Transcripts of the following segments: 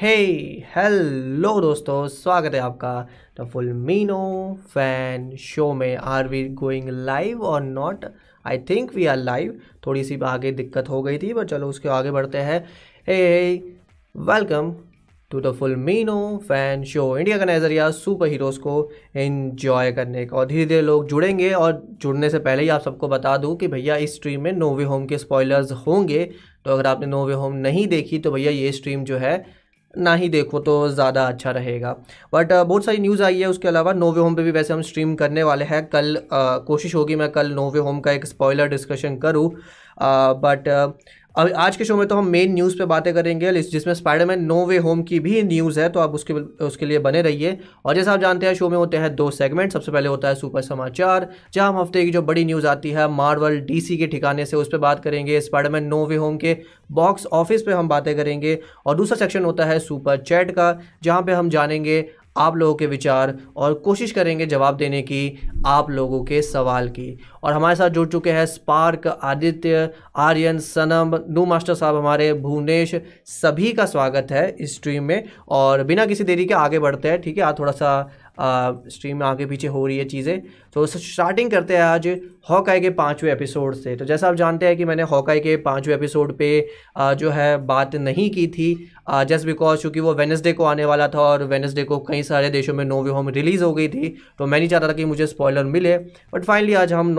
Hello दोस्तों, स्वागत है आपका द फुल मीनो फैन शो में। आर वी गोइंग लाइव और not? I think we are live. थोड़ी सी आगे दिक्कत हो गई थी, पर चलो उसके आगे बढ़ते हैं। Hey, welcome to the full मीनो fan show. India का नज़रिया सुपर हीरोज़ को एंजॉय करने का। और धीरे धीरे लोग जुड़ेंगे। और जुड़ने से पहले ही आप सबको बता दूं कि भैया इस स्ट्रीम में नो वे होम के स्पॉयलर्स होंगे, तो अगर आपने नो वे होम नहीं देखी तो भैया ये स्ट्रीम जो है ना ही देखो तो ज़्यादा अच्छा रहेगा। बट बहुत सारी न्यूज़ आई है। उसके अलावा नो वे होम पे भी वैसे हम स्ट्रीम करने वाले हैं कल। कोशिश होगी मैं कल नो वे होम का एक स्पॉयलर डिस्कशन करूँ। बट अब आज के शो में तो हम मेन न्यूज़ पे बातें करेंगे, जिसमें स्पाइडरमैन नो वे होम की भी न्यूज़ है, तो आप उसके लिए बने रहिए। और जैसा आप जानते हैं, शो में होते हैं दो सेगमेंट। सबसे पहले होता है सुपर समाचार, जहां हम हफ्ते की जो बड़ी न्यूज़ आती है मार्वल डीसी के ठिकाने से, उस पर बात करेंगे। स्पाइडरमैन नो वे होम के बॉक्स ऑफिस पर हम बातें करेंगे। और दूसरा सेक्शन होता है सुपर चैट का, जहाँ पर हम जानेंगे आप लोगों के विचार और कोशिश करेंगे जवाब देने की आप लोगों के सवाल की। और हमारे साथ जुड़ चुके हैं स्पार्क, आदित्य, आर्यन, सनम, नू मास्टर साहब हमारे, भुवनेश, सभी का स्वागत है इस स्ट्रीम में। और बिना किसी देरी के आगे बढ़ते हैं, ठीक है? आज थोड़ा सा स्ट्रीम में आगे पीछे हो रही है चीज़ें, तो स्टार्टिंग करते हैं आज हॉकाई के 5वें एपिसोड से। तो जैसा आप जानते हैं कि मैंने हॉकाई के 5वें एपिसोड पे जो है बात नहीं की थी, जस्ट बिकॉज क्योंकि वो वेडनेसडे को आने वाला था और वेडनेसडे को कई सारे देशों में नो वे होम रिलीज़ हो गई थी, तो मैं नहीं चाहता था कि मुझे स्पॉयलर मिले। बट फाइनली आज हम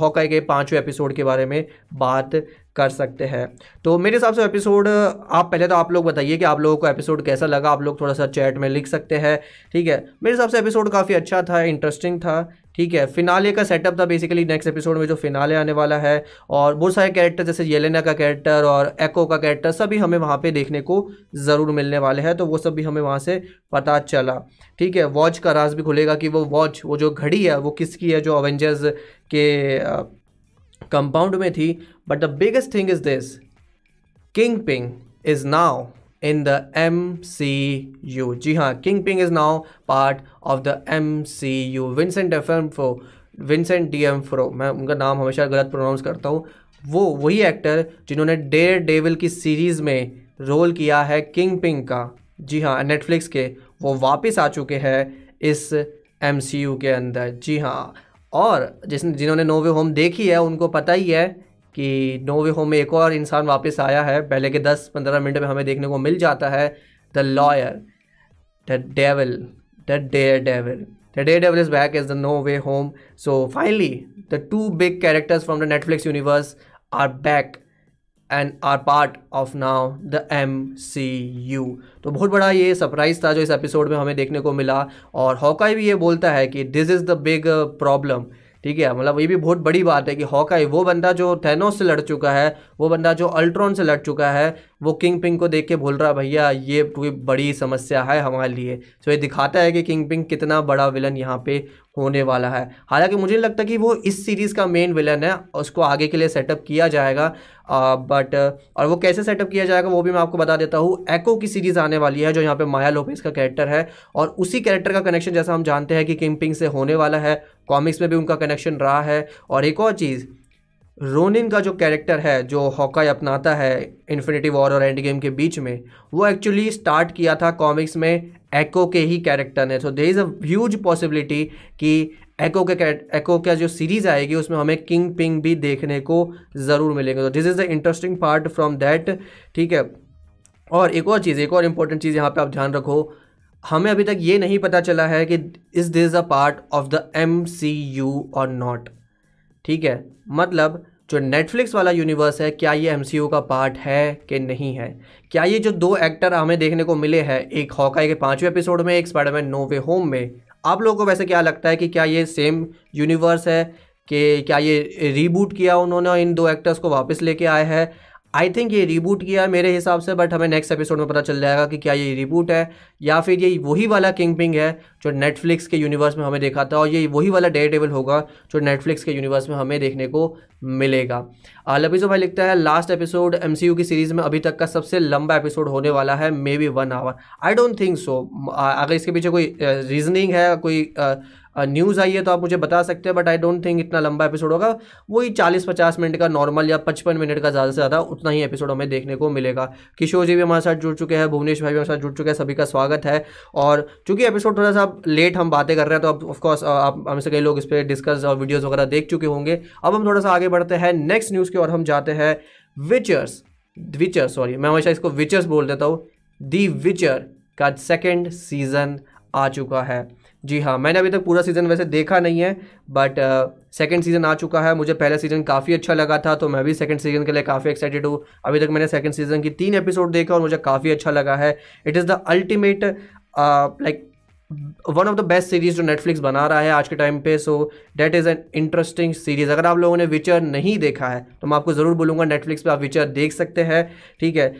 हॉकाई के 5वें एपिसोड के बारे में बात कर सकते हैं। तो मेरे हिसाब से एपिसोड, आप पहले तो आप लोग बताइए कि आप लोगों को एपिसोड कैसा लगा। आप लोग थोड़ा सा चैट में लिख सकते हैं, ठीक है? मेरे हिसाब से एपिसोड काफ़ी अच्छा था, इंटरेस्टिंग था, ठीक है? फिनाले का सेटअप था बेसिकली, नेक्स्ट एपिसोड में जो फिनाले आने वाला है। और बहुत सारे कैरेक्टर जैसे येलेना का कैरेक्टर और एको का कैरेक्टर सभी हमें वहाँ पे देखने को ज़रूर मिलने वाले हैं, तो वो सब भी हमें वहाँ से पता चला, ठीक है? वॉच का राज भी खुलेगा कि वो वॉच, वो जो घड़ी है, वो किसकी है, जो अवेंजर्स के कंपाउंड में थी। But the biggest thing is this, Kingpin is now in the MCU। जी हाँ, Kingpin is now part of the MCU। Vincent D'Onofrio, मैं उनका नाम हमेशा गलत प्रोनाउंस करता हूँ, वो वही एक्टर जिन्होंने डेयर डेविल की सीरीज़ में रोल किया है किंगपिन का। जी हाँ, नेटफ्लिक्स के, वो वापस आ चुके हैं इस MCU के अंदर। जी हाँ, और जिन्होंने नो वे होम देखी है उनको पता ही है कि नो वे होम में एक और इंसान वापस आया है। पहले के 10-15 मिनट में हमें देखने को मिल जाता है the lawyer, the devil, the Daredevil. The Daredevil is back as the No Way Home. So finally, the two big characters from the Netflix universe are back and are part of now the MCU. तो बहुत बड़ा ये surprise था जो इस episode में हमें देखने को मिला। और हॉकाई भी ये बोलता है कि this is the big problem, ठीक है? मतलब ये भी बहुत बड़ी बात है कि हॉकाई, वो बंदा जो थैनोस से लड़ चुका है, वो बंदा जो अल्ट्रॉन से लड़ चुका है, वो किंगपिन को देख के बोल रहा है भैया ये कोई बड़ी समस्या है हमारे लिए। तो ये दिखाता है कि किंगपिन कितना बड़ा विलन यहाँ पे होने वाला है। हालांकि मुझे नहीं लगता कि वो इस सीरीज़ का मेन विलन है, उसको आगे के लिए सेटअप किया जाएगा। बट और वो कैसे सेटअप किया जाएगा वो भी मैं आपको बता देता हूँ। एको की सीरीज़ आने वाली है जो यहाँ पे माया लोपेस का कैरेक्टर है, और उसी कैरेक्टर का कनेक्शन जैसा हम जानते हैं कि किंगपिन से होने वाला है, कॉमिक्स में भी उनका कनेक्शन रहा है। और एक और चीज़, रोनिन का जो कैरेक्टर है जो हॉकाई अपनाता है इन्फिनिटी वॉर और एंड गेम के बीच में, वो एक्चुअली स्टार्ट किया था कॉमिक्स में एको के ही कैरेक्टर ने। So there is a huge possibility कि एको का जो सीरीज़ आएगी उसमें हमें किंगपिन भी देखने को ज़रूर मिलेंगे। तो this is the interesting part from that, ठीक है? और एक और चीज़, एक और इम्पोर्टेंट चीज़ यहाँ पर आप ध्यान रखो, हमें अभी तक ये नहीं पता चला है कि is this a part of the MCU और नॉट, ठीक है? मतलब जो नेटफ्लिक्स वाला यूनिवर्स है, क्या ये MCU का पार्ट है कि नहीं है? क्या ये जो दो एक्टर हमें देखने को मिले हैं, एक हॉकाई के 5वें एपिसोड में, एक स्पाइडरमैन नो वे होम में, आप लोगों को वैसे क्या लगता है कि क्या ये सेम यूनिवर्स है, कि क्या ये रीबूट किया उन्होंने, इन दो एक्टर्स को वापस लेके आए हैं? आई थिंक ये रीबूट किया है मेरे हिसाब से, बट हमें नेक्स्ट एपिसोड में पता चल जाएगा कि क्या ये रीबूट है या फिर ये वही वाला किंगपिन है जो नेटफ्लिक्स के यूनिवर्स में हमें देखा था, और ये वही वाला डेयरडेविल होगा जो नेटफ्लिक्स के यूनिवर्स में हमें देखने को मिलेगा। लबीजो भाई लिखता है, लास्ट एपिसोड MCU की सीरीज़ में अभी तक का सबसे लंबा एपिसोड होने वाला है, maybe 1 hour. I don't think so. अगर इसके पीछे कोई रीजनिंग है, कोई न्यूज़ आई है तो आप मुझे बता सकते हैं, बट आई डोंट थिंक इतना लंबा एपिसोड होगा, वही 40-50 मिनट का नॉर्मल या 55 मिनट का ज़्यादा से ज़्यादा उतना ही एपिसोड हमें देखने को मिलेगा। किशोर जी भी हमारे साथ जुड़ चुके हैं, भुवनेश भाई भी हमारे साथ जुड़ चुके हैं, सभी का स्वागत है। और चूँकि एपिसोड थोड़ा सा लेट हम बातें कर रहे हैं तो अब ऑफकोर्स आप हमें से कई लोग इस पर डिस्कस और वीडियोज़ वगैरह देख चुके होंगे। अब हम थोड़ा सा आगे बढ़ते हैं नेक्स्ट न्यूज़ की और हम जाते हैं विचर, सॉरी मैं हमेशा इसको विचर्स बोल देता हूँ। दी विचर का सेकेंड सीज़न आ चुका है। जी हाँ, मैंने अभी तक पूरा सीज़न वैसे देखा नहीं है, बट सेकंड सीज़न आ चुका है। मुझे पहला सीज़न काफ़ी अच्छा लगा था तो मैं भी सेकंड सीज़न के लिए काफ़ी एक्साइटेड हूँ। अभी तक मैंने सेकंड सीज़न की 3 एपिसोड देखा और मुझे काफ़ी अच्छा लगा है। It is the ultimate like one of the best series जो नेटफ्लिक्स बना रहा है आज के टाइम पे। So that is an interesting series. अगर आप लोगों ने विचर नहीं देखा है तो मैं आपको ज़रूर बोलूँगा नेटफ्लिक्स पे आप विचर देख सकते हैं, ठीक है।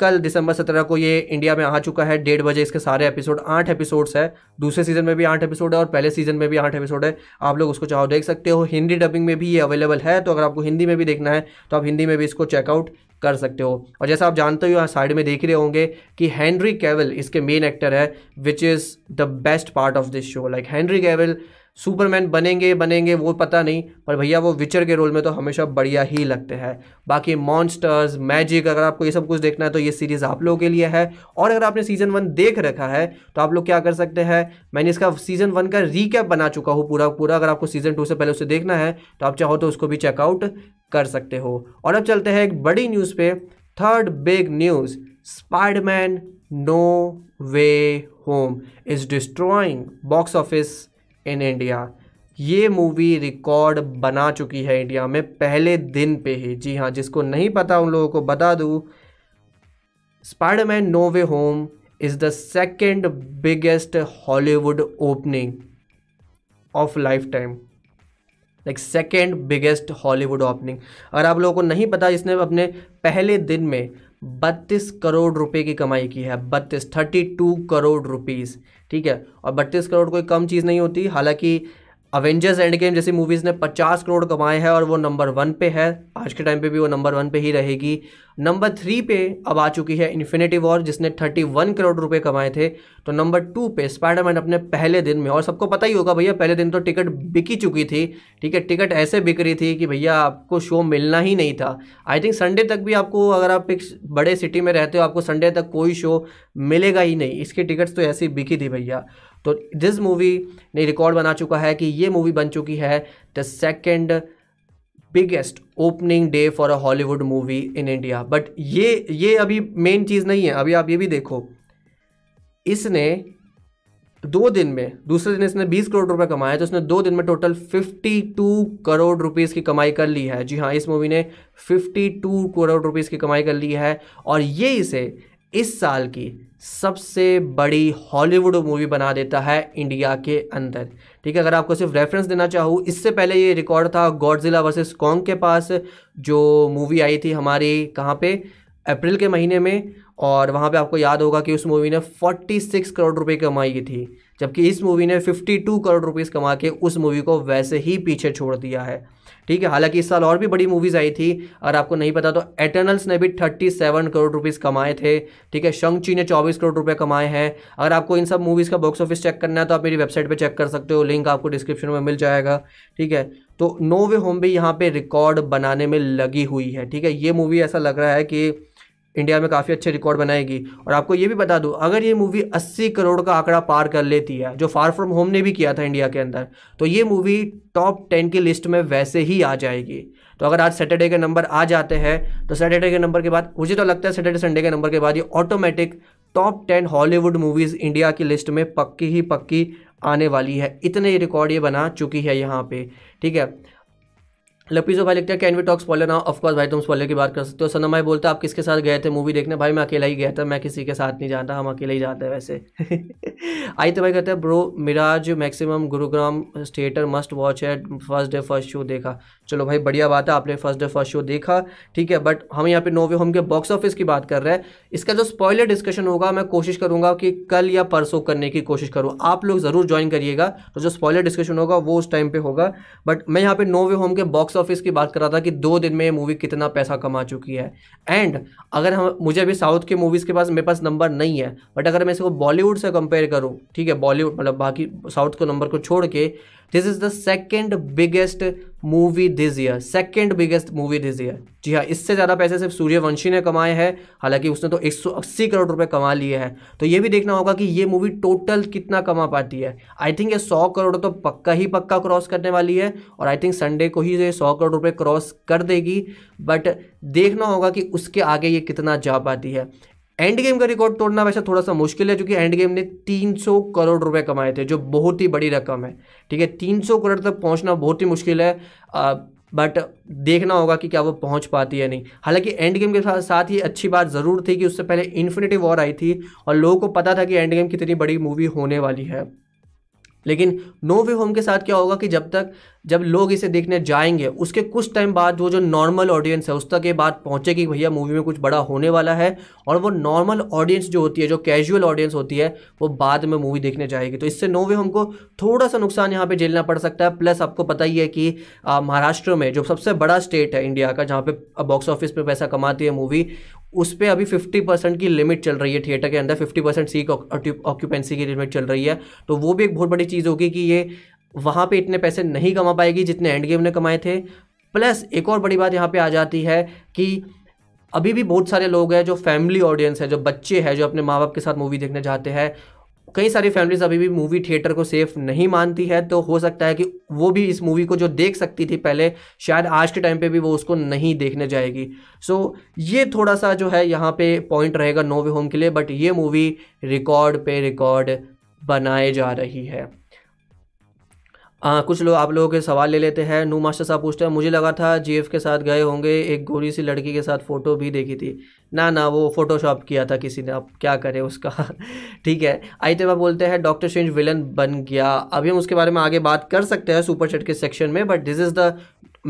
कल दिसंबर 17 को ये इंडिया में आ चुका है 1:30 बजे। इसके सारे एपिसोड 8 एपिसोड्स है, दूसरे सीज़न में भी 8 एपिसोड है और पहले सीज़न में भी 8 एपिसोड है। आप लोग उसको चाहो देख सकते हो। हिंदी डबिंग में भी ये अवेलेबल है, तो अगर आपको हिंदी में भी देखना है तो आप हिंदी में भी इसको चेकआउट कर सकते हो। और जैसा आप जानते हो, साइड में देख रहे होंगे कि हेनरी कैविल इसके मेन एक्टर है, which is the best part of this show. Like Henry Cavill Superman बनेंगे वो पता नहीं, पर भैया वो विचर के रोल में तो हमेशा बढ़िया ही लगते हैं। बाकी मॉन्स्टर्स, मैजिक, अगर आपको ये सब कुछ देखना है तो ये सीरीज़ आप लोगों के लिए है। और अगर आपने सीज़न 1 देख रखा है तो आप लोग क्या कर सकते हैं, मैंने इसका सीज़न 1 का रीकैप बना चुका हूँ पूरा। अगर आपको सीज़न 2 से पहले उसे देखना है तो आप चाहो तो उसको भी चेकआउट कर सकते हो। और अब चलते हैं एक बड़ी न्यूज़ पे। Third big news, Spiderman no way home is destroying box office in India. ये मूवी रिकॉर्ड बना चुकी है इंडिया में पहले दिन पे ही। जी हाँ, जिसको नहीं पता उन लोगों को बता दूँ, Spiderman no way home is the second biggest Hollywood opening of lifetime. Like second biggest Hollywood opening. अगर आप लोगों को नहीं पता, इसने अपने पहले दिन में 32 करोड़ रुपए की कमाई की है। 32 करोड़ रुपीस, ठीक है। और 32 करोड़ कोई कम चीज़ नहीं होती। हालांकि अवेंजर्स एंड गेम जैसी मूवीज़ ने 50 करोड़ कमाए हैं और वो नंबर 1 पे है। आज के टाइम पे भी वो नंबर 1 पे ही रहेगी। नंबर 3 पे अब आ चुकी है इन्फिनिटी वॉर, जिसने 31 करोड़ रुपए कमाए थे। तो नंबर 2 पे स्पाइडरमैन अपने पहले दिन में, और सबको पता ही होगा भैया पहले दिन तो टिकट बिक ही चुकी थी, ठीक है। टिकट ऐसे बिक रही थी कि भैया आपको शो मिलना ही नहीं था। आई थिंक संडे तक भी आपको, अगर आप एक बड़े सिटी में रहते हो, आपको संडे तक कोई शो मिलेगा ही नहीं। इसकी टिकट्स तो ऐसी बिकी थी भैया। तो दिस मूवी ने रिकॉर्ड बना चुका है कि ये मूवी बन चुकी है the second biggest opening day for a Hollywood movie in India. But ये अभी मेन चीज़ नहीं है। अभी आप ये भी देखो, इसने 2 दिन में, दूसरे दिन इसने 20 करोड़ रुपए कमाए, तो इसने 2 दिन में टोटल 52 करोड़ रुपीस की कमाई कर ली है। जी हाँ, इस मूवी ने 52 करोड़ रुपीस की कमाई कर ली है और ये इसे इस साल की सबसे बड़ी हॉलीवुड मूवी बना देता है इंडिया के अंदर, ठीक है। अगर आपको सिर्फ रेफरेंस देना चाहूँ, इससे पहले ये रिकॉर्ड था गॉडजिला वर्सेस कॉन्ग के पास, जो मूवी आई थी हमारी कहाँ पे, अप्रैल के महीने में। और वहाँ पे आपको याद होगा कि उस मूवी ने 46 करोड़ रुपए कमाई थी, जबकि इस मूवी ने 52 करोड़ रुपीस कमा के उस मूवी को वैसे ही पीछे छोड़ दिया है, ठीक है। हालांकि इस साल और भी बड़ी मूवीज़ आई थी। अगर आपको नहीं पता तो एटर्नल्स ने भी 37 करोड़ रुपीस कमाए थे, ठीक है। शंग-ची ने 24 करोड़ रुपए कमाए हैं। अगर आपको इन सब मूवीज़ का बॉक्स ऑफिस चेक करना है तो आप मेरी वेबसाइट पर चेक कर सकते हो, लिंक आपको डिस्क्रिप्शन में मिल जाएगा, ठीक है। तो नो वे होम भी यहाँ पर रिकॉर्ड बनाने में लगी हुई है, ठीक है। ये मूवी ऐसा लग रहा है कि इंडिया में काफ़ी अच्छे रिकॉर्ड बनाएगी। और आपको ये भी बता दूं, अगर ये मूवी 80 करोड़ का आंकड़ा पार कर लेती है, जो फार फ्रॉम होम ने भी किया था इंडिया के अंदर, तो ये मूवी टॉप 10 की लिस्ट में वैसे ही आ जाएगी। तो अगर आज सैटरडे के नंबर आ जाते हैं तो सैटरडे के नंबर के बाद, मुझे तो लगता है सैटरडे संडे के नंबर के बाद ये automatic top 10 Hollywood movies India की लिस्ट में पक्की ही पक्की आने वाली है। इतने रिकॉर्ड ये बना चुकी है यहाँ पर, ठीक है। लपीजो भाई लिखते हैं can we talk spoiler now. Of course भाई, तुम स्पॉइलर की बात कर सकते हो। सनम भाई बोलता है आप किसके साथ गए थे मूवी देखने। भाई मैं अकेला ही गया था, मैं किसी के साथ नहीं जाता, हम अकेले ही जाते हैं वैसे। आई तो भाई कहते हैं bro Miraj maximum Gurugram theatre must watch है, फर्स्ट डे फर्स्ट शो देखा। चलो भाई बढ़िया बात है, आपने फर्स्ट डे फर्स्ट शो देखा, ठीक है। बट हम यहाँ पे नो वे होम के बॉक्स ऑफिस की बात कर रहे हैं। इसका जो स्पॉइलर डिस्कशन होगा मैं कोशिश करूँगा कि कल या परसों करने की कोशिश करूँ। आप लोग ज़रूर ज्वाइन करिएगा, तो जो स्पॉइलर डिस्कशन होगा वो उस टाइम पर होगा। बट मैं यहाँ पर नो वे होम के बॉक्स बॉक्स ऑफिस की बात कर रहा था कि 2 दिन में मूवी कितना पैसा कमा चुकी है। एंड अगर हम मुझे अभी साउथ के मूवीज़ के पास मेरे पास नंबर नहीं है, बट अगर मैं इसको बॉलीवुड से कंपेयर करूँ, ठीक है, बॉलीवुड मतलब बाकी साउथ को नंबर को छोड़ के, this is the second biggest movie this year, second biggest movie this year. जी हाँ, इससे ज़्यादा पैसे सिर्फ सूर्यवंशी ने कमाए हैं, हालांकि उसने तो 180 करोड़ रुपए कमा लिए हैं। तो ये भी देखना होगा कि ये मूवी टोटल कितना कमा पाती है। आई थिंक ये 100 करोड़ तो पक्का ही पक्का क्रॉस करने वाली है, और आई थिंक संडे को ही ये 100 करोड़ रुपए क्रॉस कर देगी, बट देखना होगा कि उसके आगे ये कितना जा पाती है। एंड गेम का रिकॉर्ड तोड़ना वैसे थोड़ा सा मुश्किल है, क्योंकि एंड गेम ने 300 करोड़ रुपए कमाए थे, जो बहुत ही बड़ी रकम है। ठीक है, 300 करोड़ तक पहुंचना बहुत ही मुश्किल है, बट देखना होगा कि क्या वो पहुंच पाती है नहीं। हालांकि एंड गेम के साथ ही अच्छी बात ज़रूर थी कि उससे पहले इन्फिनिटी वॉर आई थी और लोगों को पता था कि एंड गेम कितनी बड़ी मूवी होने वाली है। लेकिन नो वे होम के साथ क्या होगा कि जब लोग इसे देखने जाएंगे, उसके कुछ टाइम बाद वो जो नॉर्मल ऑडियंस है उस तक ये बात पहुंचेगी कि भैया मूवी में कुछ बड़ा होने वाला है, और वो नॉर्मल ऑडियंस जो होती है, जो कैजुअल ऑडियंस होती है, वो बाद में मूवी देखने जाएगी। तो इससे नो वे होम को थोड़ा सा नुकसान यहाँ पे झेलना पड़ सकता है। प्लस आपको पता ही है कि महाराष्ट्र में, जो सबसे बड़ा स्टेट है इंडिया का, जहाँ पे बॉक्स ऑफिस पर पैसा कमाती है मूवी, उस पर अभी 50% की लिमिट चल रही है थिएटर के अंदर, 50% सीट ऑक्यूपेंसी की लिमिट चल रही है। तो वो भी एक बहुत बड़ी चीज़ होगी कि ये वहाँ पे इतने पैसे नहीं कमा पाएगी जितने एंड गेम ने कमाए थे। प्लस एक और बड़ी बात यहाँ पे आ जाती है कि अभी भी बहुत सारे लोग हैं जो फैमिली ऑडियंस है, जो बच्चे हैं, जो अपने माँ बाप के साथ मूवी देखने जाते हैं। कई सारी फैमिलीज अभी भी मूवी थिएटर को सेफ नहीं मानती है, तो हो सकता है कि वो भी इस मूवी को जो देख सकती थी पहले, शायद आज के टाइम पे भी वो उसको नहीं देखने जाएगी। सो ये थोड़ा सा जो है यहाँ पे पॉइंट रहेगा नो वे होम के लिए, बट ये मूवी रिकॉर्ड पे रिकॉर्ड बनाए जा रही है। कुछ लोग आप लोगों के सवाल ले लेते हैं। नू मास्टर साहब पूछते हैं, मुझे लगा था जीएफ के साथ गए होंगे, एक गोरी सी लड़की के साथ फ़ोटो भी देखी थी। ना ना, वो फोटोशॉप किया था किसी ने, आप क्या करें उसका। ठीक है, आइते बाब बोलते हैं डॉक्टर स्ट्रेंज विलन बन गया। अभी हम उसके बारे में आगे बात कर सकते हैं सुपर चैट के सेक्शन में, बट दिस इज़ द,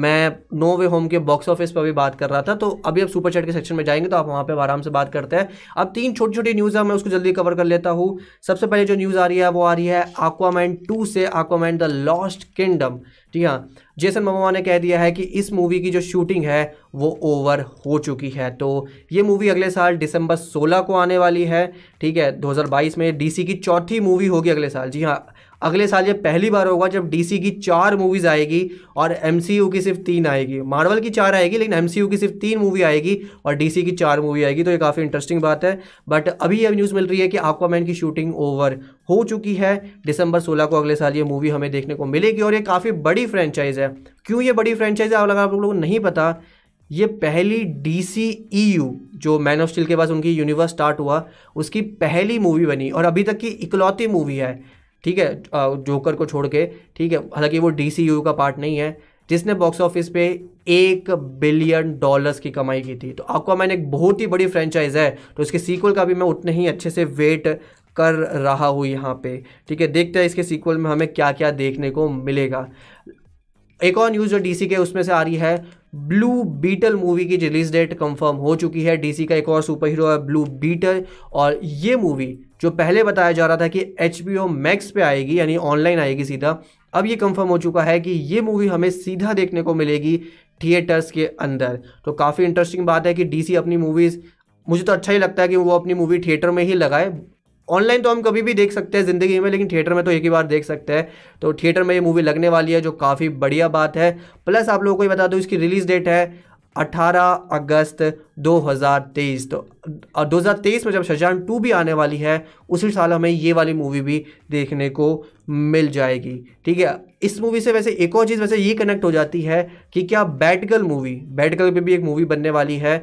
मैं नो वे होम के बॉक्स ऑफिस पर भी बात कर रहा था, तो अभी आप सुपर चैट के सेक्शन में जाएंगे तो आप वहाँ पे आराम से बात करते हैं। अब 3 छोटी छोटी न्यूज़ है, मैं उसको जल्दी कवर कर लेता हूँ। सबसे पहले जो न्यूज़ आ रही है वो आ रही है एक्वामैन 2 से एक्वामैन द लॉस्ट किंगडम। ठीक है, जेसन मोमोआ ने कह दिया है कि इस मूवी की जो शूटिंग है वो ओवर हो चुकी है। तो ये मूवी अगले साल दिसंबर 16 को आने वाली है। ठीक है, 2022 में डीसी की चौथी मूवी होगी अगले साल। जी हाँ, अगले साल ये पहली बार होगा जब डीसी की 4 मूवीज़ आएगी और एमसीयू की सिर्फ 3 आएगी। मार्वल की 4 आएगी, लेकिन एमसीयू की सिर्फ 3 मूवी आएगी और डीसी की 4 मूवी आएगी। तो ये काफ़ी इंटरेस्टिंग बात है। बट अभी ये न्यूज़ मिल रही है कि एक्वामैन की शूटिंग ओवर हो चुकी है। दिसंबर 16 को अगले साल ये मूवी हमें देखने को मिलेगी और ये काफ़ी बड़ी फ्रेंचाइज है। क्यों ये बड़ी फ्रेंचाइज है, अगर आप लोगों को नहीं पता, ये पहली DCEU, जो मैन ऑफ स्टील के पास उनकी यूनिवर्स स्टार्ट हुआ, उसकी पहली मूवी बनी और अभी तक की इकलौती मूवी है। ठीक है, जोकर को छोड़ के। ठीक है, हालांकि वो DCEU का पार्ट नहीं है, जिसने बॉक्स ऑफिस पे $1 बिलियन की कमाई की थी। तो एक्वामैन एक बहुत ही बड़ी फ्रेंचाइज है, तो इसके सीक्वल का भी मैं उतने ही अच्छे से वेट कर रहा हूँ यहाँ पे। ठीक है, देखते हैं इसके सीक्वल में हमें क्या क्या देखने को मिलेगा। एक और न्यूज़ जो DC के उसमें से आ रही है, ब्लू बीटल मूवी की रिलीज डेट कंफर्म हो चुकी है। डीसी का एक और सुपर हीरो है ब्लू बीटल, और ये मूवी जो पहले बताया जा रहा था कि HBO मैक्स पे आएगी, यानी ऑनलाइन आएगी सीधा, अब ये कंफर्म हो चुका है कि ये मूवी हमें सीधा देखने को मिलेगी थिएटर्स के अंदर। तो काफ़ी इंटरेस्टिंग बात है कि DC अपनी मूवीज़, मुझे तो अच्छा ही लगता है कि वो अपनी मूवी थिएटर में ही लगाए। ऑनलाइन तो हम कभी भी देख सकते हैं ज़िंदगी में, लेकिन थिएटर में तो एक ही बार देख सकते हैं। तो थिएटर में ये मूवी लगने वाली है, जो काफ़ी बढ़िया बात है। प्लस आप लोगों को ये बता दूँ, इसकी रिलीज़ डेट है 18 अगस्त 2023। तो 2023 में जब शशांक 2 भी आने वाली है, उसी साल हमें ये वाली मूवी भी देखने को मिल जाएगी। ठीक है, इस मूवी से वैसे एक और चीज़ वैसे ये कनेक्ट हो जाती है कि क्या बैटगर्ल मूवी, बैटगर्ल पे भी एक मूवी बनने वाली है,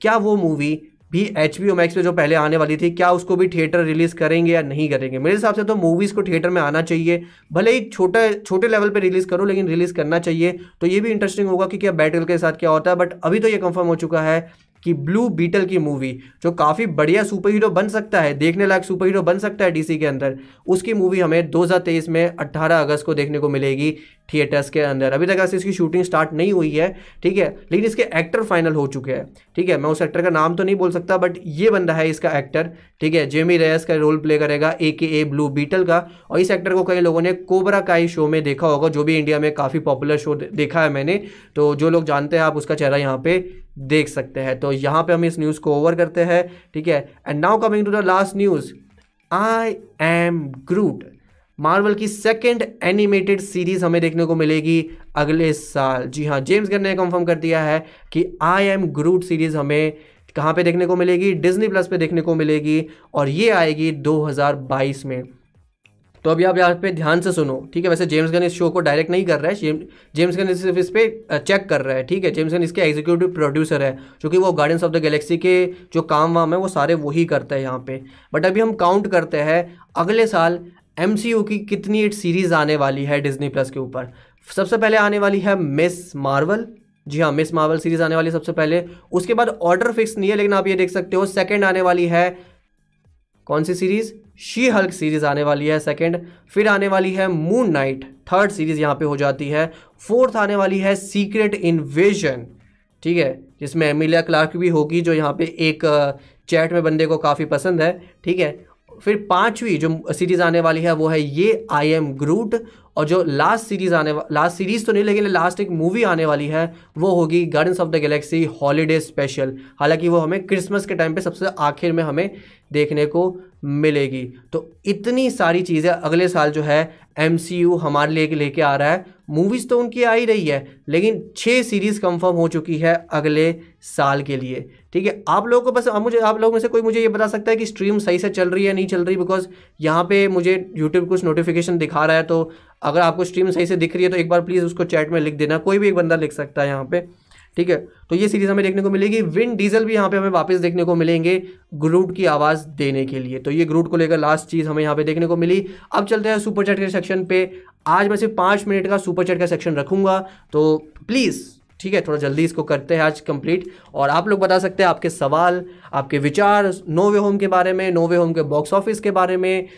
क्या वो मूवी भी HBO मैक्स पे जो पहले आने वाली थी, क्या उसको भी थिएटर रिलीज़ करेंगे या नहीं करेंगे। मेरे हिसाब से तो मूवीज़ को थिएटर में आना चाहिए, भले ही छोटे लेवल पे रिलीज़ करो, लेकिन रिलीज़ करना चाहिए। तो ये भी इंटरेस्टिंग होगा कि क्या बैटल के साथ क्या होता है। बट अभी तो ये कंफर्म हो चुका है कि ब्लू बीटल की मूवी, जो काफ़ी बढ़िया सुपर हीरो बन सकता है, देखने लायक सुपर हीरो बन सकता है DC के अंदर, उसकी मूवी हमें 2023 में 18 अगस्त को देखने को मिलेगी थिएटर्स के अंदर। अभी तक ऐसे इसकी शूटिंग स्टार्ट नहीं हुई है, ठीक है, लेकिन इसके एक्टर फाइनल हो चुके हैं, ठीक है। मैं उस एक्टर का नाम तो नहीं बोल सकता, बट ये बंदा है इसका एक्टर, ठीक है। जेमी रेयस का रोल प्ले करेगा AKA ब्लू बीटल का, और इस एक्टर को कई लोगों ने कोबरा काई शो में देखा होगा, जो भी इंडिया में काफ़ी पॉपुलर शो देखा है मैंने, तो जो लोग जानते हैं आप उसका चेहरा यहाँ पे देख सकते हैं। तो यहाँ पे हम इस न्यूज़ को ओवर करते हैं, ठीक है। And now coming to the last news, I am Groot Marvel की सेकंड एनिमेटेड सीरीज़ हमें देखने को मिलेगी अगले साल। जी हाँ, जेम्स गन ने कंफर्म कर दिया है कि आई एम ग्रूट सीरीज़ हमें कहाँ पे देखने को मिलेगी, Disney+ पे देखने को मिलेगी, और ये आएगी 2022 में। तो अभी आप यहाँ पे ध्यान से सुनो, ठीक है। वैसे जेम्स गन इस शो को डायरेक्ट नहीं कर रहा है, जेम्स गन सिर्फ इस पर चेक कर रहा है, ठीक है। जेम्स गन इसके एग्जीक्यूटिव प्रोड्यूसर है, क्योंकि वो गार्डियंस ऑफ द गैलेक्सी के जो काम वाम है वो सारे वही करता है यहाँ पे। बट अभी हम काउंट करते हैं अगले साल MCU की कितनी सीरीज़ आने वाली है Disney+ के ऊपर। सबसे पहले आने वाली है मिस मार्वल, जी हाँ, मिस मार्वल सीरीज़ आने वाली है सबसे पहले। उसके बाद ऑर्डर फिक्स नहीं है, लेकिन आप ये देख सकते हो सेकंड आने वाली है कौन सी सीरीज़, शी हल्क सीरीज़ आने वाली है सेकंड। फिर आने वाली है मून नाइट, थर्ड सीरीज़ यहाँ पे हो जाती है। फोर्थ आने वाली है सीक्रेट इन्वेजन, ठीक है, जिसमें एमिलिया क्लार्क भी होगी, जो यहाँ पे एक चैट में बंदे को काफ़ी पसंद है, ठीक है। फिर पांचवी जो सीरीज़ आने वाली है वो है ये आई एम ग्रूट, और जो लास्ट सीरीज़ तो नहीं, लेकिन लास्ट एक मूवी आने वाली है वो होगी Guardians of the Galaxy holiday special. हालांकि वो हमें क्रिसमस के टाइम पे सबसे आखिर में हमें देखने को मिलेगी। तो इतनी सारी चीज़ें अगले साल जो है MCU हमारे लिए लेके आ रहा है। मूवीज़ तो उनकी आ ही रही है, लेकिन 6 सीरीज़ कंफर्म हो चुकी है अगले साल के लिए, ठीक है। आप लोगों को बस, आप लोग में से कोई मुझे ये बता सकता है कि स्ट्रीम सही से चल रही है नहीं चल रही, बिकॉज यहाँ पे मुझे YouTube कुछ नोटिफिकेशन दिखा रहा है। तो अगर आपको स्ट्रीम सही से दिख रही है तो एक बार प्लीज़ उसको चैट में लिख देना, कोई भी एक बंदा लिख सकता है यहाँ पे, ठीक है। तो ये सीरीज़ हमें देखने को मिलेगी। विन डीजल भी यहाँ पे हमें वापस देखने को मिलेंगे ग्रूट की आवाज़ देने के लिए। तो ये ग्रूट को लेकर लास्ट चीज़ हमें यहाँ पे देखने को मिली। अब चलते हैं सुपर चैट के सेक्शन पे। आज मैं सिर्फ 5 मिनट का सुपर चैट का सेक्शन रखूँगा, तो प्लीज़, ठीक है, थोड़ा जल्दी इसको करते हैं आज कंप्लीट। और आप लोग बता सकते हैं आपके सवाल, आपके विचार नो वे होम के बारे में, नो वे होम के बॉक्स ऑफिस के बारे में,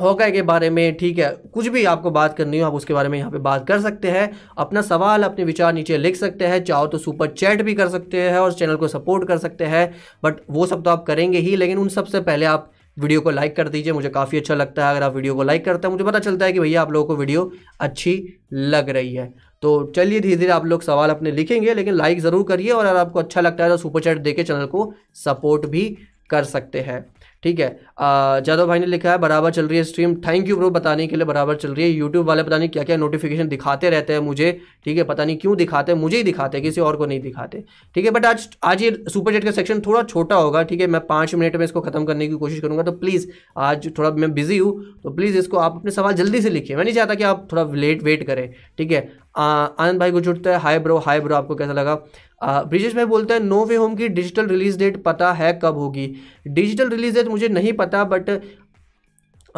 हॉकाई के बारे में, ठीक है। कुछ भी आपको बात करनी हो आप उसके बारे में यहाँ पे बात कर सकते हैं। अपना सवाल, अपने विचार नीचे लिख सकते हैं, चाहो तो सुपर चैट भी कर सकते हैं और चैनल को सपोर्ट कर सकते हैं। बट वो सब तो आप करेंगे ही, लेकिन उन सबसे पहले आप वीडियो को लाइक कर दीजिए। मुझे काफ़ी अच्छा लगता है अगर आप वीडियो को लाइक करते हैं, मुझे पता चलता है कि भैया आप लोगों को वीडियो अच्छी लग रही है। तो चलिए धीरे धीरे आप लोग सवाल अपने लिखेंगे, लेकिन लाइक ज़रूर करिए, और अगर आपको अच्छा लगता है तो सुपर चैट देके चैनल को सपोर्ट भी कर सकते हैं, ठीक है। जादव भाई ने लिखा है बराबर चल रही है स्ट्रीम, थैंक यू ब्रो बताने के लिए, बराबर चल रही है। यूट्यूब वाले पता नहीं क्या क्या नोटिफिकेशन दिखाते रहते हैं मुझे, ठीक है, पता नहीं क्यों दिखाते हैं, मुझे ही दिखाते हैं, किसी और को नहीं दिखाते, ठीक है। बट आज ये सुपर चैट का सेक्शन थोड़ा छोटा होगा, ठीक है। मैं 5 मिनट में इसको खत्म करने की कोशिश करूँगा। तो प्लीज़, आज थोड़ा मैं बिजी हूँ, तो प्लीज़ इसको आप अपने सवाल जल्दी से लिखिए। मैं नहीं चाहता कि आप थोड़ा वेट करें, ठीक है। आनंद भाई को जुटता है, हाय ब्रो आपको कैसा लगा। ब्रिजेश भाई बोलते हैं नो वे होम की डिजिटल रिलीज़ डेट पता है कब होगी। डिजिटल रिलीज़ डेट मुझे नहीं पता, बट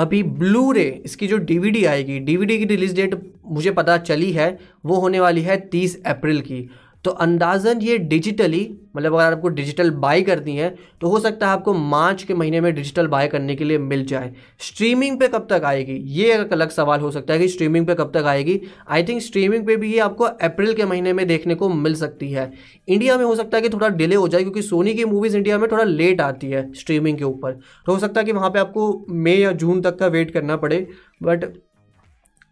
अभी ब्लू रे इसकी जो DVD आएगी, DVD की रिलीज़ डेट मुझे पता चली है, वो होने वाली है 30 अप्रैल की। तो अंदाज़न ये डिजिटली, मतलब अगर आपको डिजिटल बाय करनी है तो हो सकता है आपको मार्च के महीने में डिजिटल बाय करने के लिए मिल जाए। स्ट्रीमिंग पे कब तक आएगी ये एक अलग सवाल हो सकता है कि स्ट्रीमिंग पे कब तक आएगी। आई थिंक स्ट्रीमिंग पे भी ये आपको अप्रैल के महीने में देखने को मिल सकती है। इंडिया में हो सकता है कि थोड़ा डिले हो जाए, क्योंकि सोनी की मूवीज़ इंडिया में थोड़ा लेट आती है स्ट्रीमिंग के ऊपर, तो हो सकता है कि वहाँ पर आपको मई या जून तक का वेट करना पड़े। बट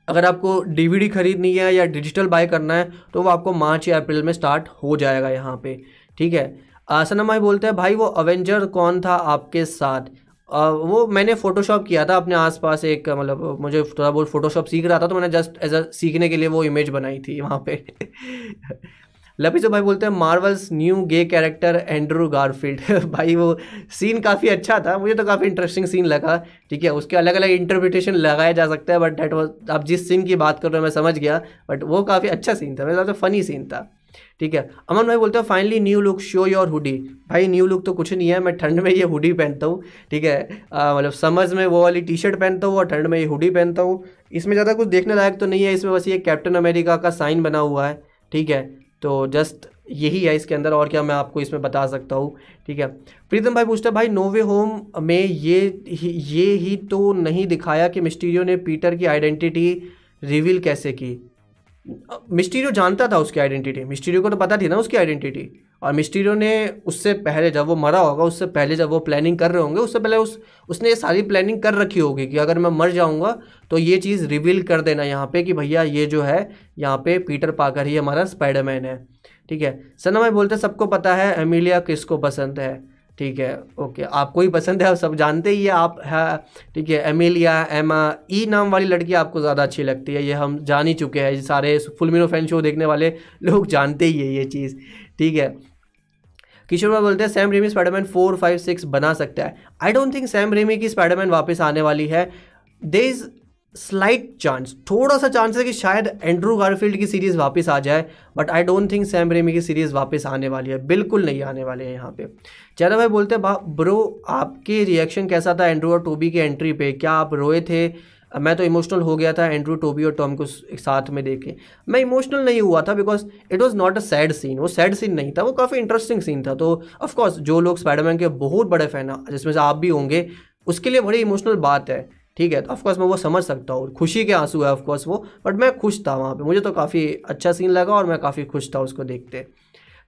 अगर आपको DVD खरीदनी है या डिजिटल बाय करना है तो वो आपको मार्च या अप्रैल में स्टार्ट हो जाएगा यहाँ पे, ठीक है। सनम भाई बोलते हैं भाई वो अवेंजर कौन था आपके साथ। वो मैंने फ़ोटोशॉप किया था अपने आसपास एक, मतलब मुझे थोड़ा बहुत फ़ोटोशॉप सीख रहा था, तो मैंने जस्ट एज अ सीखने के लिए वो इमेज बनाई थी वहाँ पे। लपिसो भाई बोलते हैं Marvel's new gay character Andrew Garfield. भाई वो सीन काफ़ी अच्छा था, मुझे तो काफ़ी इंटरेस्टिंग सीन लगा, ठीक है। उसके अलग अलग इंटरप्रिटेशन लगाया जा सकता है, बट दैट वाज, आप जिस सीन की बात कर रहे हो मैं समझ गया, बट वो काफ़ी अच्छा सीन था, मेरे हिसाब से फ़नी सीन था, ठीक है। अमन भाई बोलते हैं finally new look show your hoodie. भाई न्यू लुक तो कुछ नहीं है, मैं ठंड में ये हुडी पहनता हूँ, ठीक है, मतलब समर्स में वो वाली T-शर्ट पहनता हूँ और ठंड में ये हुडी पहनता हूँ। इसमें ज़्यादा कुछ देखने लायक तो नहीं है, इसमें बस ये कैप्टन अमेरिका का साइन बना हुआ है, ठीक है, तो जस्ट यही है इसके अंदर, और क्या मैं आपको इसमें बता सकता हूँ, ठीक है। प्रीतम भाई पूछता है भाई नो वे होम में ये ही तो नहीं दिखाया कि मिस्टीरियो ने पीटर की आइडेंटिटी रिवील कैसे की। मिस्टीरियो जानता था उसकी आइडेंटिटी, मिस्टीरियो को तो पता थी ना उसकी आइडेंटिटी, और मिस्टीरियो ने उससे पहले जब वो मरा होगा, उससे पहले जब वो प्लानिंग कर रहे होंगे, उससे पहले उसने ये सारी प्लानिंग कर रखी होगी कि अगर मैं मर जाऊंगा तो ये चीज़ रिवील कर देना यहाँ पे कि भैया ये जो है यहाँ पे पीटर पाकर ही हमारा स्पाइडरमैन है। ठीक है, सना भाई बोलते सबको पता है एमिलिया किसको पसंद है। ठीक है, ओके, आपको ही पसंद है, आप सब जानते ही है आप है। ठीक है, एमिलिया एमा ई नाम वाली लड़की आपको ज़्यादा अच्छी लगती है, ये हम जान ही चुके हैं, सारे फुल मिनो फैन शो देखने वाले लोग जानते ही है ये चीज़। ठीक है, किशोर भाई बोलते हैं सैम रेमी स्पाइडरमैन 4, 5, 6 बना सकता है। I don't think Sam Raimi की स्पाइडरमैन वापस आने वाली है। देयर इज़ स्लाइट चांस, थोड़ा सा चांस है कि शायद एंड्रू गारफील्ड की सीरीज़ वापस आ जाए, but I don't think Sam Raimi की सीरीज़ वापस आने वाली है, बिल्कुल नहीं आने वाली है। यहाँ पे चैरा भाई बोलते हैं ब्रो आपके रिएक्शन कैसा था एंड्रू और टोबी के एंट्री पे, क्या आप रोए थे? मैं तो इमोशनल हो गया था एंड्रू, टोबी और टॉम को साथ में देखे। मैं इमोशनल नहीं हुआ था because it was not a sad scene, वो सैड सीन नहीं था, वो काफ़ी इंटरेस्टिंग सीन था। तो ऑफकोर्स जो लोग स्पाइडरमैन के बहुत बड़े फ़ैन हैं, जिसमें से आप भी होंगे, उसके लिए बड़ी इमोशनल बात है। ठीक है, तो ऑफकोर्स मैं वो समझ सकता हूँ, खुशी के आंसू है ऑफकोर्स वो, बट मैं खुश था वहाँ पे, मुझे तो काफ़ी अच्छा सीन लगा और मैं काफ़ी खुश था उसको देखते।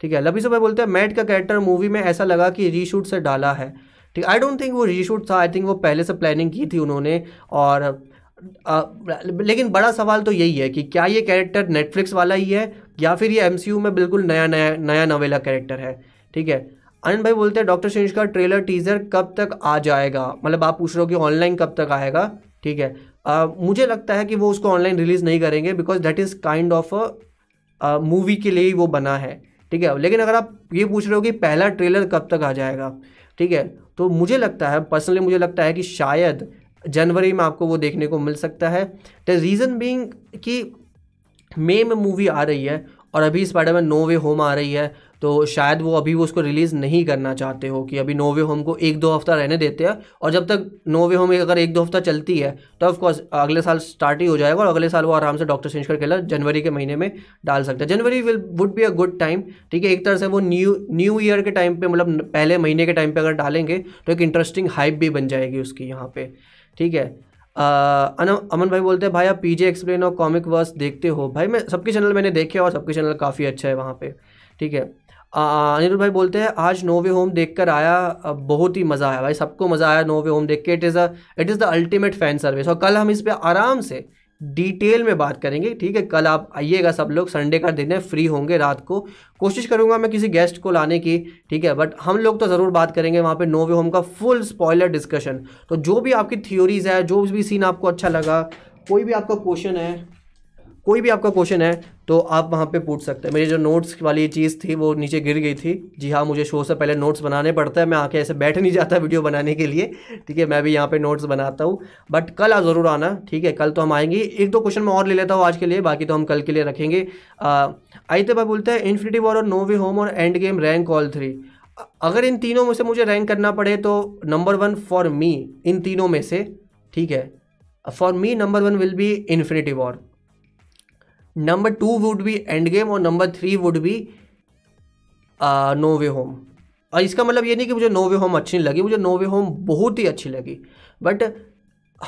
ठीक है, लबी सुबह बोलते हैं मैट का कैरेक्टर मूवी में ऐसा लगा कि रीशूट से डाला है। ठीक, आई डोंट थिंक वो रीशूट था, आई थिंक वो पहले से प्लानिंग की थी उन्होंने। और लेकिन बड़ा सवाल तो यही है कि क्या ये कैरेक्टर नेटफ्लिक्स वाला ही है या फिर ये MCU में बिल्कुल नया नवेला कैरेक्टर है। ठीक है, आनंद भाई बोलते हैं डॉक्टर स्ट्रेंज का ट्रेलर टीज़र कब तक आ जाएगा, मतलब आप पूछ रहे हो कि ऑनलाइन कब तक आएगा। ठीक है, मुझे लगता है कि वो उसको ऑनलाइन रिलीज़ नहीं करेंगे because that is kind of a movie के लिए ही वो बना है। ठीक है, लेकिन अगर आप ये पूछ रहे हो कि पहला ट्रेलर कब तक आ जाएगा, ठीक है, तो मुझे लगता है, पर्सनली मुझे लगता है कि शायद जनवरी में आपको वो देखने को मिल सकता है। द रीज़न बीइंग कि मई में मूवी आ रही है और अभी स्पाइडरमैन नो वे होम आ रही है, तो शायद वो अभी वो उसको रिलीज़ नहीं करना चाहते हो कि अभी नो वे होम को 1-2 हफ्ता रहने देते हैं, और जब तक नो वे होम अगर 1-2 हफ्ता चलती है तो ऑफकोर्स अगले साल स्टार्ट ही हो जाएगा, और अगले साल वो आराम से डॉक्टर स्ट्रेंज का ट्रेलर जनवरी के महीने में डाल सकते हैं। January would be a good time. ठीक है, एक तरह से वो न्यू ईयर के टाइम पर, मतलब पहले महीने के टाइम पर अगर डालेंगे तो एक इंटरेस्टिंग हाइप भी बन जाएगी उसकी यहाँ पर। ठीक है, अमन भाई बोलते हैं भाई आप पीजे एक्सप्लेन और कॉमिक वर्स देखते हो? भाई मैं सबके चैनल मैंने देखे और सबके चैनल काफ़ी अच्छा है वहाँ पे। ठीक है, अनिरुद्ध भाई बोलते हैं आज नो वे होम देखकर आया, बहुत ही मज़ा आया। भाई सबको मज़ा आया नो वे होम देख के, it is the ultimate fan service, और कल हम इस पर आराम से डिटेल में बात करेंगे। ठीक है, कल आप आइएगा सब लोग, संडे का दिन है, फ्री होंगे रात को, कोशिश करूंगा मैं किसी गेस्ट को लाने की। ठीक है, बट हम लोग तो ज़रूर बात करेंगे वहाँ पे नो वे होम का फुल स्पॉइलर डिस्कशन। तो जो भी आपकी थ्योरीज है, जो भी सीन आपको अच्छा लगा, कोई भी आपका क्वेश्चन है तो आप वहाँ पे पूछ सकते हैं। मेरी जो नोट्स वाली चीज़ थी वो नीचे गिर गई थी। जी हाँ, मुझे शो से पहले नोट्स बनाने पड़ता है, मैं आके ऐसे बैठ नहीं जाता वीडियो बनाने के लिए। ठीक है, मैं भी यहाँ पे नोट्स बनाता हूँ, बट कल आप ज़रूर आना। ठीक है, कल तो हम आएंगे, 1-2 क्वेश्चन मैं और ले लेता हूँ आज के लिए, बाकी तो हम कल के लिए रखेंगे। आदित्य भाई बोलते हैं इन्फिनिटी वॉर और नो वे होम और एंड गेम रैंक ऑल 3। अगर इन तीनों में से मुझे रैंक करना पड़े तो नंबर 1 फॉर मी इन तीनों में से, ठीक है, for me number 1 will be Infinity War, number 2 would be Endgame, और number 3 would be no way home. और इसका मतलब ये नहीं कि मुझे नो वे होम अच्छी नहीं लगी, मुझे नो वे होम बहुत ही अच्छी लगी, बट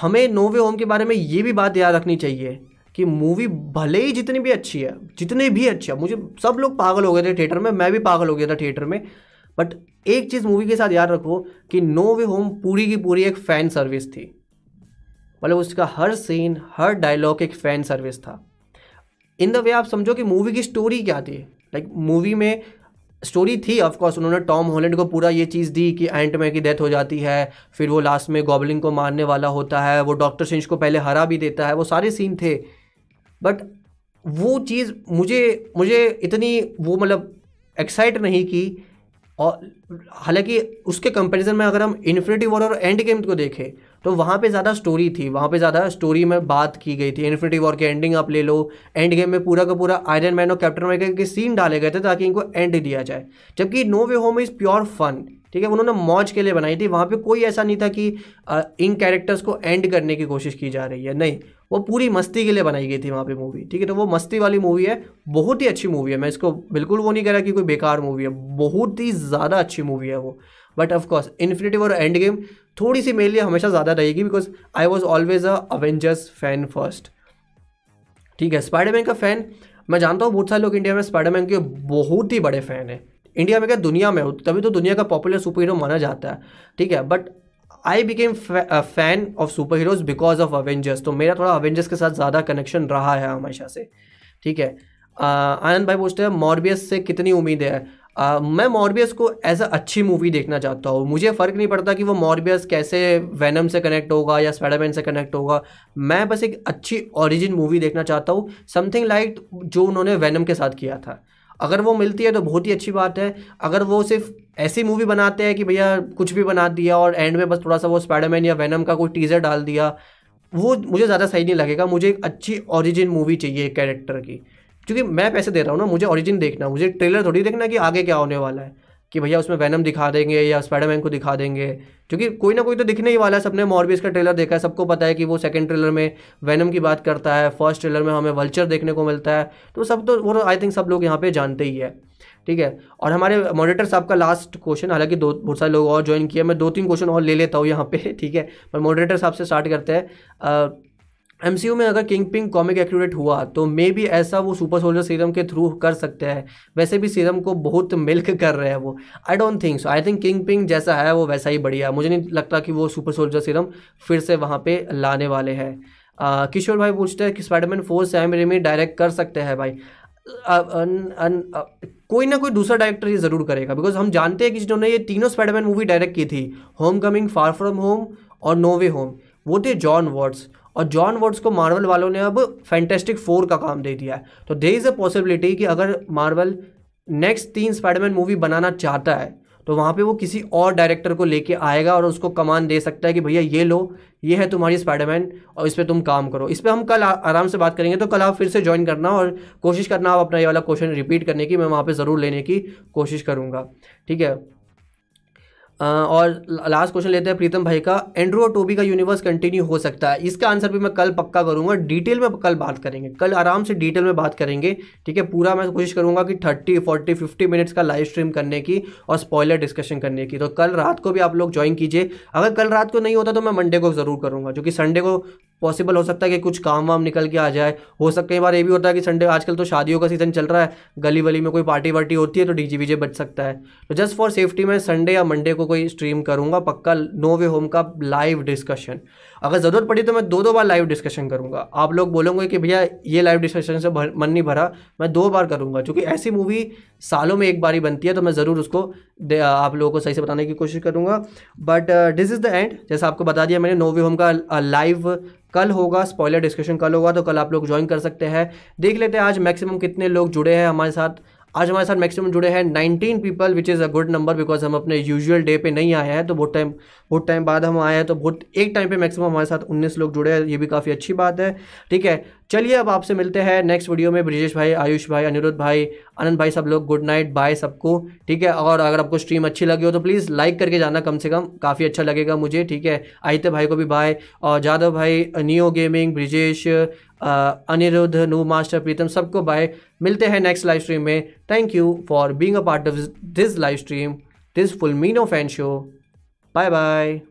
हमें नो वे होम के बारे में ये भी बात याद रखनी चाहिए कि मूवी भले ही जितनी भी अच्छी है, मुझे सब लोग पागल हो गए थे थिएटर में, मैं भी पागल हो गया था थिएटर में, बट एक चीज़ मूवी के साथ याद रखो कि नो वे होम पूरी की पूरी एक फ़ैन सर्विस थी, मतलब उसका हर सीन, हर डायलॉग एक फ़ैन सर्विस था। इन द वे आप समझो कि मूवी की स्टोरी क्या थी, लाइक मूवी में स्टोरी थी ऑफकोर्स, उन्होंने टॉम हॉलैंड को पूरा ये चीज़ दी कि एंटमैन की डेथ हो जाती है, फिर वो लास्ट में गॉब्लिन को मारने वाला होता है, वो डॉक्टर स्ट्रेंज को पहले हरा भी देता है, वो सारे सीन थे, बट वो चीज़ मुझे इतनी वो मतलब एक्साइट नहीं की। और हालांकि उसके कंपैरिजन में अगर हम इन्फिनिटी वॉर और एंड गेम को देखें तो वहाँ पे ज़्यादा स्टोरी थी, वहाँ पे ज़्यादा स्टोरी में बात की गई थी। इन्फिनिटी वॉर के एंडिंग आप ले लो, एंड गेम में पूरा का पूरा आयरन मैन और कैप्टन अमेरिका के सीन डाले गए थे ताकि इनको एंड दिया जाए, जबकि no way home is pure fun. ठीक है, उन्होंने मौज के लिए बनाई थी, वहाँ पे कोई ऐसा नहीं था कि इन कैरेक्टर्स को एंड करने की कोशिश की जा रही है, नहीं, वो पूरी मस्ती के लिए बनाई गई थी वहाँ पे मूवी। ठीक है, तो वो मस्ती वाली मूवी है, बहुत ही अच्छी मूवी है, मैं इसको बिल्कुल वो नहीं कह रहा कि कोई बेकार मूवी है, बहुत ही ज़्यादा अच्छी मूवी है वो, but of course Infinity War Endgame थोड़ी सी मेरे लिए हमेशा ज़्यादा रहेगी because I was always a Avengers fan first. ठीक है। स्पाइडरमैन का फ़ैन मैं जानता हूँ, बहुत सारे लोग इंडिया में स्पाइडरमैन के बहुत ही बड़े फ़ैन हैं, इंडिया में क्या दुनिया में हो, तभी तो दुनिया का पॉपुलर सुपर हीरो माना जाता है, ठीक है। But I became fan of super heroes because of Avengers, तो मेरा थोड़ा अवेंजर्स के साथ ज़्यादा कनेक्शन रहा है हमेशा से, ठीक है। आनंद भाई पूछते हैं मॉर्बियस से कितनी उम्मीद है। मैं मॉर्बियस को एज अ अच्छी मूवी देखना चाहता हूँ, मुझे फ़र्क नहीं पड़ता कि वो मॉर्बियस कैसे वेनम से कनेक्ट होगा या स्पाइडरमैन से कनेक्ट होगा, मैं बस एक अच्छी ओरिजिन मूवी देखना चाहता हूँ, समथिंग लाइक जो उन्होंने वेनम के साथ किया था। अगर वो मिलती है तो बहुत ही अच्छी बात है, अगर वो सिर्फ ऐसी मूवी बनाते हैं कि भैया कुछ भी बना दिया और एंड में बस थोड़ा सा वो स्पाइडरमैन या वेनम का कोई टीज़र डाल दिया, वो मुझे ज़्यादा सही नहीं लगेगा। मुझे एक अच्छी ओरिजिन मूवी चाहिए कैरेक्टर की, क्योंकि मैं पैसे दे रहा हूँ ना, मुझे ओरिजिन देखना, मुझे ट्रेलर थोड़ी देखना कि आगे क्या होने वाला है, कि भैया उसमें वेनम दिखा देंगे या स्पाइडरमैन को दिखा देंगे, क्योंकि कोई ना कोई तो दिखने ही वाला है। सबने मॉर्बियस का ट्रेलर देखा है, सबको पता है कि वो सेकंड ट्रेलर में वेनम की बात करता है, फर्स्ट ट्रेलर में हमें वल्चर देखने को मिलता है, तो सब तो वो आई थिंक सब लोग यहाँ पर जानते ही है, ठीक है। और हमारे मॉडरेटर साहब का लास्ट क्वेश्चन, हालांकि दो बहुत सारे लोग और ज्वाइन किया, मैं 2-3 क्वेश्चन और ले लेता हूँ यहाँ पे, ठीक है। पर मॉडरेटर साहब से स्टार्ट करते हैं। MCU में अगर किंगपिन कॉमिक एक्यूरेट हुआ तो मे भी ऐसा वो सुपर सोल्जर सीरम के थ्रू कर सकते हैं, वैसे भी सीरम को बहुत मिल्क कर रहे हैं वो, I don't think so. I think Kingpin जैसा है वो वैसा ही बढ़िया है, मुझे नहीं लगता कि वो सुपर सोल्जर सीरम फिर से वहाँ पे लाने वाले हैं। किशोर भाई पूछते हैं कि स्पाइडरमैन 4 सैम रेमी डायरेक्ट कर सकते हैं। भाई कोई ना कोई दूसरा डायरेक्टर ये ज़रूर करेगा, बिकॉज हम जानते हैं कि जिन्होंने ये तीनों स्पाइडरमैन मूवी डायरेक्ट की थी, होमकमिंग, फार फ्रॉम होम और नो वे होम, वो थे जॉन वॉट्स, और जॉन वॉट्स को मार्वल वालों ने अब फैंटेस्टिक 4 का काम दे दिया है। तो देयर इज़ अ पॉसिबिलिटी कि अगर मार्वल नेक्स्ट 3 स्पाइडरमैन मूवी बनाना चाहता है तो वहाँ पे वो किसी और डायरेक्टर को लेके आएगा और उसको कमान दे सकता है कि भैया ये लो, ये है तुम्हारी स्पाइडरमैन और इस पर तुम काम करो। इस पर हम कल आराम से बात करेंगे, तो कल आप फिर से ज्वाइन करना और कोशिश करना आप अपना ये वाला क्वेश्चन रिपीट करने की, मैं वहाँ पर ज़रूर लेने की कोशिश करूँगा, ठीक है। और लास्ट क्वेश्चन लेते हैं प्रीतम भाई का, एंड्रू और टोबी का यूनिवर्स कंटिन्यू हो सकता है। इसका आंसर भी मैं कल पक्का करूंगा, डिटेल में कल बात करेंगे, कल आराम से डिटेल में बात करेंगे, ठीक है। पूरा मैं कोशिश करूंगा कि 30, 40, 50 मिनट्स का लाइव स्ट्रीम करने की और स्पॉयलर डिस्कशन करने की। तो कल रात को भी आप लोग ज्वाइन कीजिए, अगर कल रात को नहीं होता तो मैं मंडे को ज़रूर करूँगा, जो कि संडे को पॉसिबल हो सकता है कि कुछ काम वाम निकल के आ जाए, हो सकता है। कई बार ये भी होता है कि संडे, आजकल तो शादियों का सीज़न चल रहा है, गली वली में कोई पार्टी वार्टी होती है तो डीजे वीजे बच सकता है, तो जस्ट फॉर सेफ्टी मैं संडे या मंडे को कोई स्ट्रीम करूँगा पक्का, नो वे होम का लाइव डिस्कशन। अगर ज़रूरत पड़ी तो मैं 2-2 बार लाइव डिस्कशन करूँगा। आप लोग बोलोगे कि भैया ये लाइव डिस्कशन से मन नहीं भरा, मैं 2 बार करूँगा, क्योंकि ऐसी मूवी सालों में एक बार ही बनती है, तो मैं ज़रूर उसको आप लोगों को सही से बताने की कोशिश करूँगा। But this is the end, जैसा आपको बता दिया मैंने, नो वे होम का लाइव कल होगा, स्पॉयलर डिस्कशन कल होगा, तो कल आप लोग ज्वाइन कर सकते हैं। देख लेते हैं आज मैक्सिमम कितने लोग जुड़े हैं हमारे साथ। आज हमारे साथ मैक्सिमम जुड़े हैं 19 people, which is a good number, because हम अपने यूजुअल डे पे नहीं आए हैं, तो बहुत टाइम बाद हम आए हैं, तो बहुत एक टाइम पे मैक्सिमम हमारे साथ 19 लोग जुड़े हैं, ये भी काफ़ी अच्छी बात है, ठीक है। चलिए अब आपसे मिलते हैं नेक्स्ट वीडियो में। ब्रिजेश भाई, आयुष भाई, अनिरुद्ध भाई, आनंद भाई, सब लोग गुड नाइट, बाय सबको, ठीक है। और अगर आपको स्ट्रीम अच्छी लगी हो तो प्लीज़ लाइक करके जाना, कम से कम काफ़ी अच्छा लगेगा मुझे, ठीक है। आदित्य भाई को भी बाय, और जादव भाई, नियो गेमिंग, ब्रिजेश, अनिरुद्ध, नू मास्टर, प्रीतम, सबको बाय। मिलते हैं नेक्स्ट लाइव स्ट्रीम में। Thank you for being a part of this live stream, this full मीनो fan show. Bye bye.